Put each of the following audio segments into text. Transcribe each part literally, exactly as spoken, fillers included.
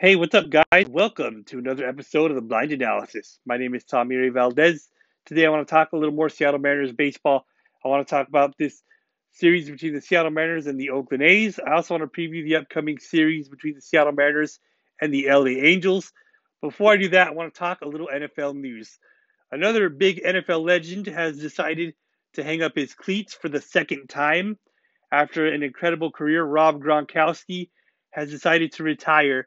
Hey, what's up, guys? Welcome to another episode of the Blind Analysis. My name is Tommy Rivera Valdez. Today, I want to talk a little more Seattle Mariners baseball. I want to talk about this series between the Seattle Mariners and the Oakland A's. I also want to preview the upcoming series between the Seattle Mariners and the L A Angels. Before I do that, I want to talk a little N F L news. Another big N F L legend has decided to hang up his cleats for the second time. After an incredible career, Rob Gronkowski has decided to retire.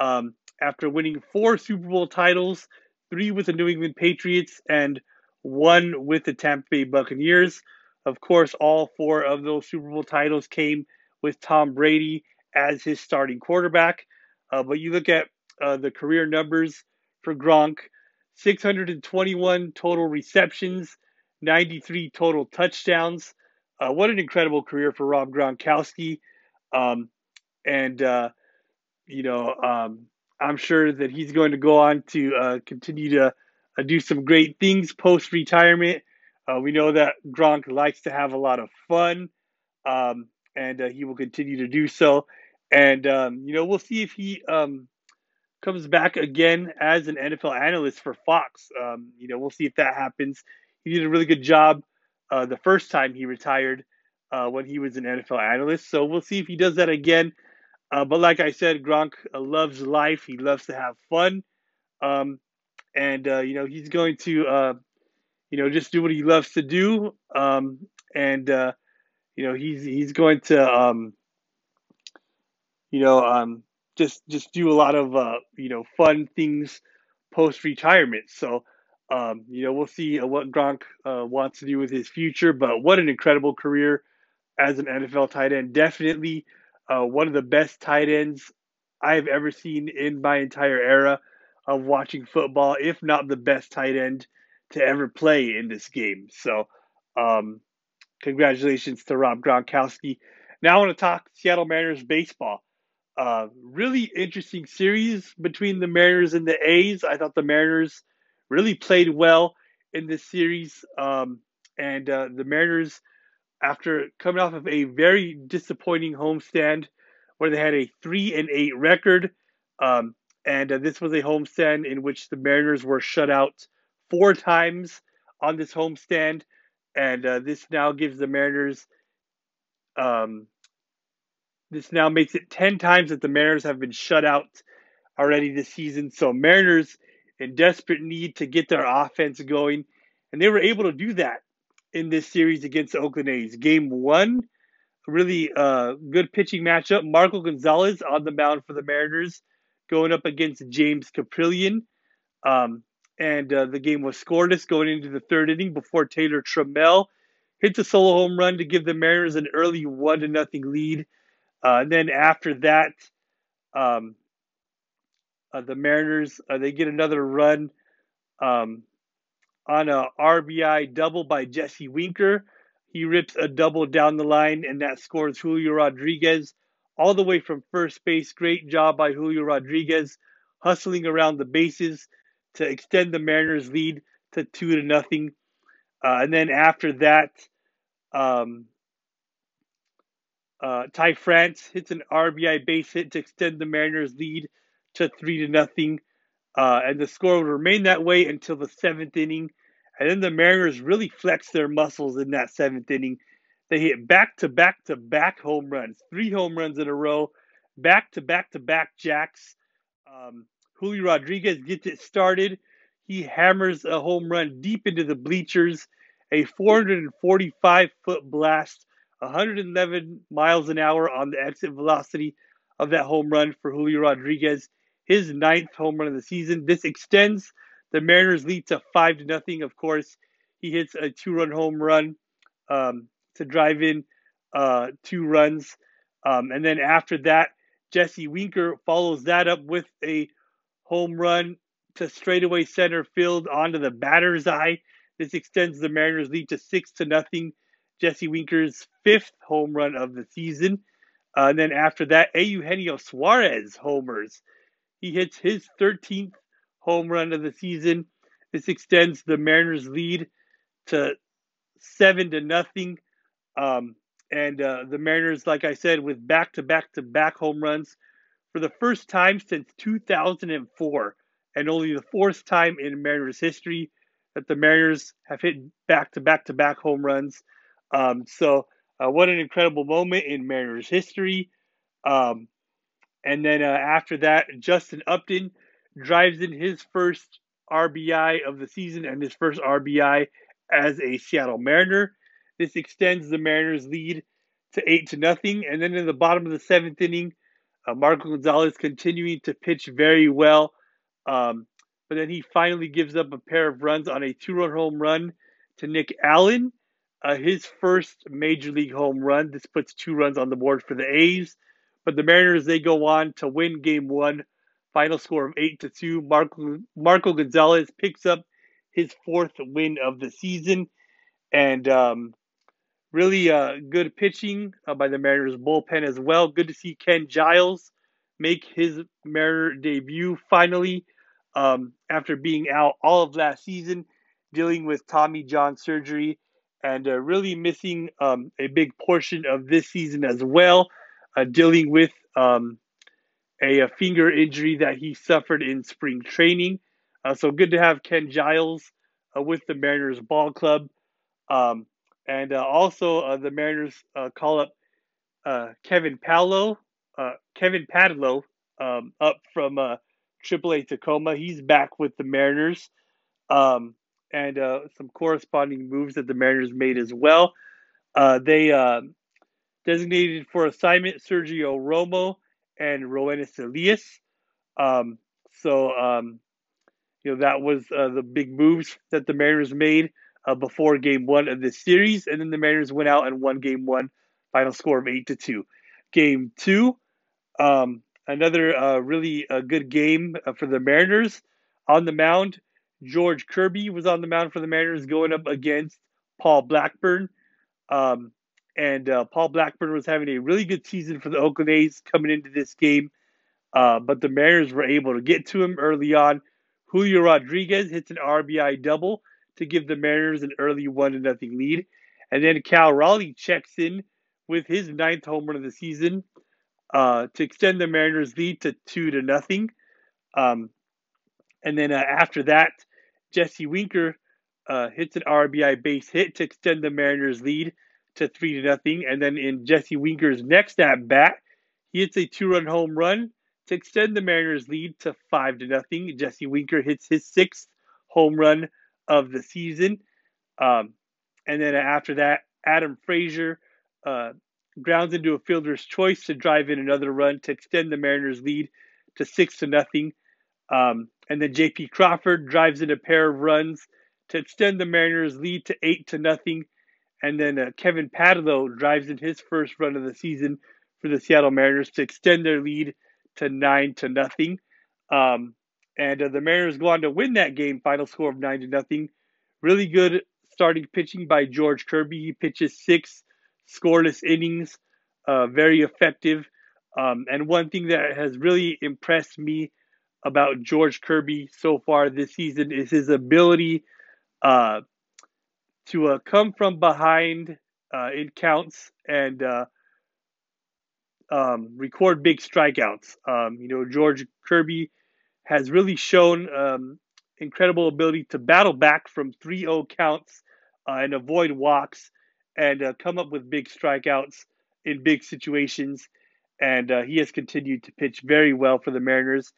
Um, after winning four Super Bowl titles, three with the New England Patriots and one with the Tampa Bay Buccaneers. Of course, all four of those Super Bowl titles came with Tom Brady as his starting quarterback. Uh, but you look at uh, the career numbers for Gronk, six hundred twenty-one total receptions, ninety-three total touchdowns. Uh, what an incredible career for Rob Gronkowski. Um, and, uh, You know, um, I'm sure that he's going to go on to uh, continue to uh, do some great things post-retirement. Uh, we know that Gronk likes to have a lot of fun, um, and uh, he will continue to do so. And, um, you know, we'll see if he um, comes back again as an N F L analyst for Fox. Um, you know, we'll see if that happens. He did a really good job uh, the first time he retired uh, when he was an N F L analyst. So we'll see if he does that again. Uh, but like I said, Gronk uh, loves life. He loves to have fun. Um, and, uh, you know, he's going to, uh, you know, just do what he loves to do. Um, and, uh, you know, he's he's going to, um, you know, um, just just do a lot of, uh, you know, fun things post-retirement. So, um, you know, we'll see uh, what Gronk uh, wants to do with his future. But what an incredible career as an N F L tight end. Definitely. Uh, one of the best tight ends I've ever seen in my entire era of watching football, if not the best tight end to ever play in this game. So um, congratulations to Rob Gronkowski. Now I want to talk Seattle Mariners baseball. Uh, really interesting series between the Mariners and the A's. I thought the Mariners really played well in this series. Um, and uh, the Mariners, after coming off of a very disappointing homestand where they had a three and eight record. Um, and uh, this was a homestand in which the Mariners were shut out four times on this homestand. And uh, this now gives the Mariners, um, this now makes it ten times that the Mariners have been shut out already this season. So Mariners in desperate need to get their offense going. And they were able to do that in this series against the Oakland A's. Game one, really uh, good pitching matchup. Marco Gonzalez on the mound for the Mariners, going up against James Kaprilian. Um, and uh, the game was scoreless going into the third inning before Taylor Trammell hits a solo home run to give the Mariners an early one to nothing lead. Uh, and then after that, um, uh, the Mariners, uh, they get another run um, on a R B I double by Jesse Winker. He rips a double down the line, and that scores Julio Rodriguez all the way from first base. Great job by Julio Rodriguez, hustling around the bases to extend the Mariners' lead to two to nothing. Uh, and then after that, um, uh, Ty France hits an R B I base hit to extend the Mariners' lead to three to nothing. Uh, and the score would remain that way until the seventh inning. And then the Mariners really flexed their muscles in that seventh inning. They hit back-to-back-to-back home runs, three home runs in a row, back-to-back-to-back jacks. Um, Julio Rodriguez gets it started. He hammers a home run deep into the bleachers, a four hundred forty-five foot blast, one hundred eleven miles an hour on the exit velocity of that home run for Julio Rodriguez. His ninth home run of the season. This extends the Mariners' lead to five to nothing. Of course, he hits a two-run home run um, to drive in uh, two runs, um, and then after that, Jesse Winker follows that up with a home run to straightaway center field onto the batter's eye. This extends the Mariners' lead to six to nothing. Jesse Winker's fifth home run of the season, uh, and then after that, Eugenio Suarez homers. He hits his thirteenth home run of the season. This extends the Mariners' lead to seven to nothing. Um, and uh, the Mariners, like I said, with back-to-back-to-back home runs for the first time since two thousand four, and only the fourth time in Mariners history that the Mariners have hit back-to-back-to-back home runs. Um, so uh, what an incredible moment in Mariners history. Um, and then uh, after that, Justin Upton drives in his first R B I of the season and his first R B I as a Seattle Mariner. This extends the Mariners' lead to eight to nothing. And then in the bottom of the seventh inning, uh, Marco Gonzalez continuing to pitch very well. Um, but then he finally gives up a pair of runs on a two-run home run to Nick Allen, uh, his first major league home run. This puts two runs on the board for the A's. But the Mariners, they go on to win game one, final score of eight to two. Marco, Marco Gonzalez picks up his fourth win of the season. And um, really uh, good pitching uh, by the Mariners bullpen as well. Good to see Ken Giles make his Mariner debut finally. Um, after being out all of last season, dealing with Tommy John surgery, and uh, really missing um, a big portion of this season as well, uh, dealing with um, a, a finger injury that he suffered in spring training. Uh, so good to have Ken Giles uh, with the Mariners ball club. Um, and uh, also uh, the Mariners uh, call up uh, Kevin Padlo, uh, Kevin Padlo um, up from uh, Triple A Tacoma. He's back with the Mariners, um, and uh, some corresponding moves that the Mariners made as well. Uh, they uh, designated for assignment Sergio Romo and Rowanis Elias. Um, so um, you know that was uh, the big moves that the Mariners made uh, before Game One of this series, and then the Mariners went out and won Game One, final score of eight to two. Game Two. Um, Another uh, really uh, good game uh, for the Mariners. On the mound, George Kirby was on the mound for the Mariners going up against Paul Blackburn. Um, and uh, Paul Blackburn was having a really good season for the Oakland A's coming into this game. Uh, but the Mariners were able to get to him early on. Julio Rodriguez hits an R B I double to give the Mariners an early one to nothing lead. And then Cal Raleigh checks in with his ninth home run of the season, Uh, to extend the Mariners' lead to two to nothing, um, and then uh, after that, Jesse Winker uh, hits an R B I base hit to extend the Mariners' lead to three to nothing. And then in Jesse Winker's next at bat, he hits a two-run home run to extend the Mariners' lead to five to nothing. Jesse Winker hits his sixth home run of the season, um, and then after that, Adam Frazier Uh, grounds into a fielder's choice to drive in another run to extend the Mariners' lead to six to nothing. Um, and then J P. Crawford drives in a pair of runs to extend the Mariners' lead to eight to nothing. And then uh, Kevin Padlo drives in his first run of the season for the Seattle Mariners to extend their lead to nine to nothing. Um, and uh, the Mariners go on to win that game, final score of nine to nothing. Really good starting pitching by George Kirby. He pitches six scoreless innings, uh, very effective. Um, and one thing that has really impressed me about George Kirby so far this season is his ability uh, to uh, come from behind uh, in counts and uh, um, record big strikeouts. Um, you know, George Kirby has really shown um, incredible ability to battle back from three oh counts uh, and avoid walks, and uh, come up with big strikeouts in big situations. And uh, he has continued to pitch very well for the Mariners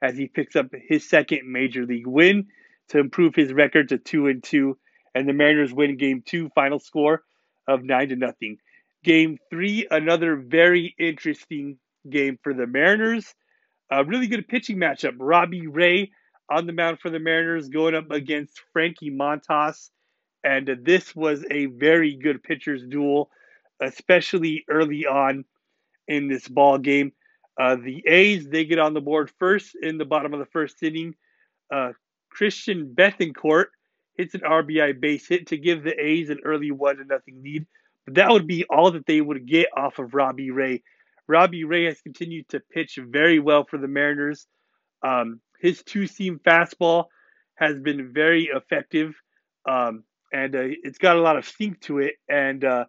as he picks up his second major league win to improve his record to two and two. And the Mariners win game two, final score of nine to nothing. Game three, another very interesting game for the Mariners. A really good pitching matchup. Robbie Ray on the mound for the Mariners going up against Frankie Montas. And this was a very good pitcher's duel, especially early on in this ball game. Uh, the A's, they get on the board first in the bottom of the first inning. Uh, Christian Bethencourt hits an R B I base hit to give the A's an early one to nothing lead. But that would be all that they would get off of Robbie Ray. Robbie Ray has continued to pitch very well for the Mariners. Um, his two-seam fastball has been very effective. Um, And uh, it's got a lot of sink to it. And uh,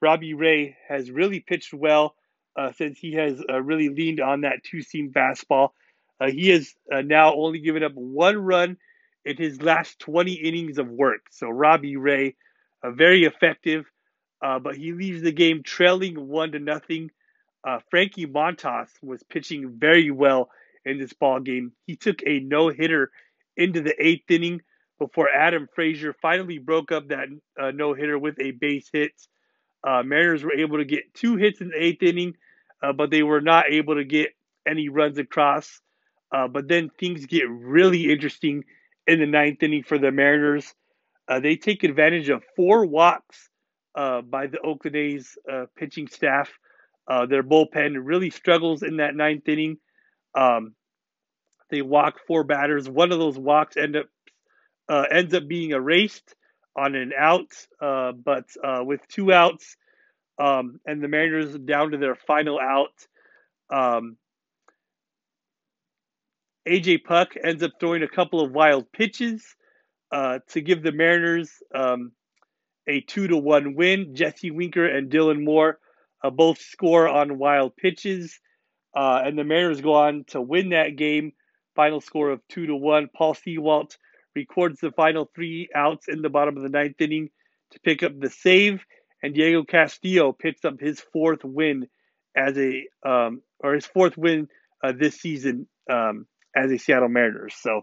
Robbie Ray has really pitched well uh, since he has uh, really leaned on that two-seam fastball. Uh, he has uh, now only given up one run in his last twenty innings of work. So Robbie Ray, uh, very effective, uh, but he leaves the game trailing one to nothing. Uh, Frankie Montas was pitching very well in this ball game. He took a no-hitter into the eighth inning before Adam Frazier finally broke up that uh, no-hitter with a base hit. Uh, Mariners were able to get two hits in the eighth inning, uh, but they were not able to get any runs across. Uh, but then things get really interesting in the ninth inning for the Mariners. Uh, they take advantage of four walks uh, by the Oakland A's uh, pitching staff. Uh, their bullpen really struggles in that ninth inning. Um, they walk four batters. One of those walks end up uh, ends up being erased on an out, uh, but uh, with two outs, um, and the Mariners down to their final out. Um, A J Puck ends up throwing a couple of wild pitches uh, to give the Mariners um, a two to one win. Jesse Winker and Dylan Moore uh, both score on wild pitches, uh, and the Mariners go on to win that game. Final score of two to one. Paul Sewald records the final three outs in the bottom of the ninth inning to pick up the save, and Diego Castillo picks up his fourth win as a um, or his fourth win uh, this season um, as a Seattle Mariners. So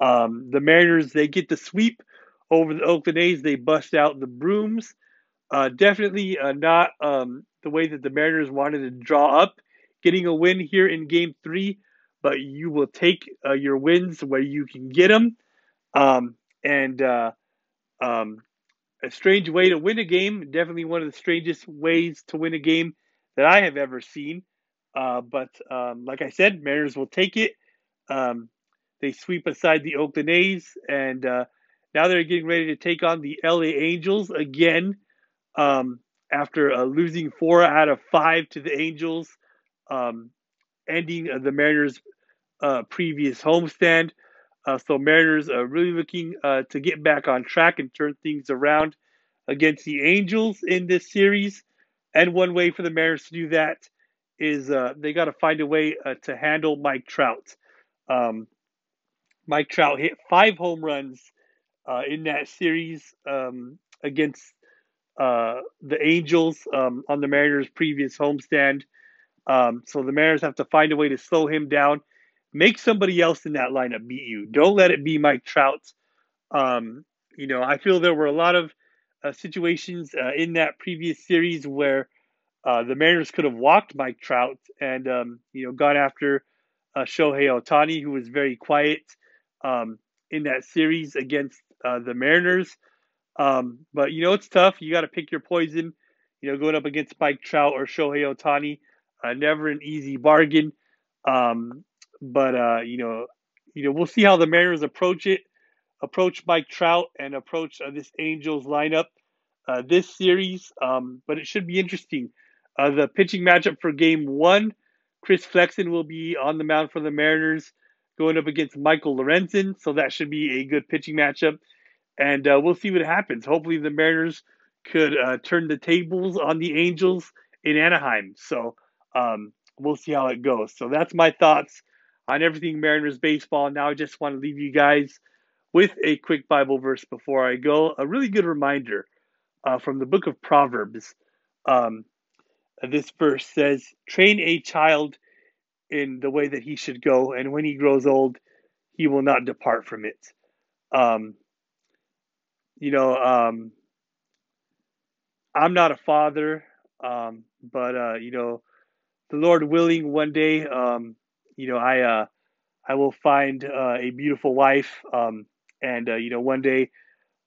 um, the Mariners, they get the sweep over the Oakland A's. They bust out the brooms. Uh, definitely uh, not um, the way that the Mariners wanted to draw up getting a win here in game three, but you will take uh, your wins where you can get them. Um, and, uh, um, a strange way to win a game, definitely one of the strangest ways to win a game that I have ever seen. Uh, but, um, like I said, Mariners will take it. Um, they sweep aside the Oakland A's, and, uh, now they're getting ready to take on the L A Angels again. Um, after uh, losing four out of five to the Angels, um, ending uh, the Mariners, uh, previous homestand. Uh, so Mariners are really looking uh, to get back on track and turn things around against the Angels in this series. And one way for the Mariners to do that is uh, they got to find a way uh, to handle Mike Trout. Um, Mike Trout hit five home runs uh, in that series um, against uh, the Angels um, on the Mariners' previous homestand. Um, so the Mariners have to find a way to slow him down. Make somebody else in that lineup beat you. Don't let it be Mike Trout. Um, you know, I feel there were a lot of uh, situations uh, in that previous series where uh, the Mariners could have walked Mike Trout and, um, you know, gone after uh, Shohei Ohtani, who was very quiet um, in that series against uh, the Mariners. Um, but, you know, it's tough. You got to pick your poison, you know, going up against Mike Trout or Shohei Ohtani. Uh, never an easy bargain. Um, But, uh, you know, you know, we'll see how the Mariners approach it, approach Mike Trout and approach uh, this Angels lineup uh, this series. Um, but it should be interesting. Uh, the pitching matchup for game one, Chris Flexen will be on the mound for the Mariners going up against Michael Lorenzen. So that should be a good pitching matchup. And uh, we'll see what happens. Hopefully the Mariners could uh, turn the tables on the Angels in Anaheim. So um, we'll see how it goes. So that's my thoughts on everything Mariners baseball. Now I just want to leave you guys with a quick Bible verse before I go. A really good reminder uh, from the book of Proverbs. Um, this verse says, "Train a child in the way that he should go, and when he grows old, he will not depart from it." Um, you know, um, I'm not a father, um, but, uh, you know, the Lord willing, one day, um, You know, I uh, I will find uh, a beautiful wife, um, and uh, you know, one day,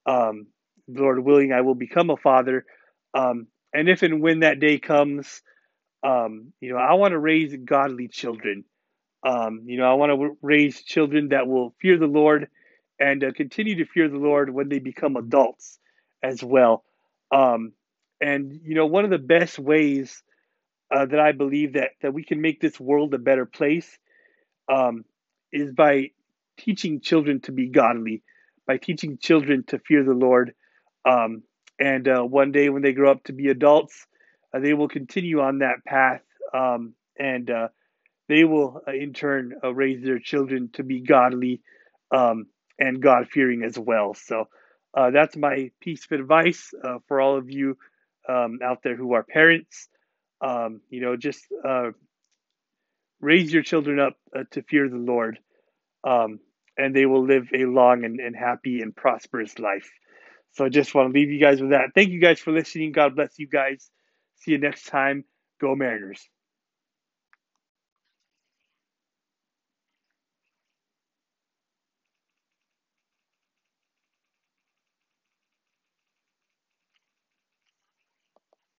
um, Lord willing, I will become a father. Um, and if and when that day comes, um, you know, I want to raise godly children. Um, you know, I want to w- raise children that will fear the Lord and uh, continue to fear the Lord when they become adults as well. Um, and you know, one of the best ways uh, that I believe that that we can make this world a better place. Um, is by teaching children to be godly, by teaching children to fear the Lord. Um, and uh, one day when they grow up to be adults, uh, they will continue on that path um, and uh, they will uh, in turn uh, raise their children to be godly um, and God-fearing as well. So uh, that's my piece of advice uh, for all of you um, out there who are parents. Um, you know, just uh, raise your children up uh, to fear the Lord, um, and they will live a long and, and happy and prosperous life. So I just want to leave you guys with that. Thank you guys for listening. God bless you guys. See you next time. Go Mariners.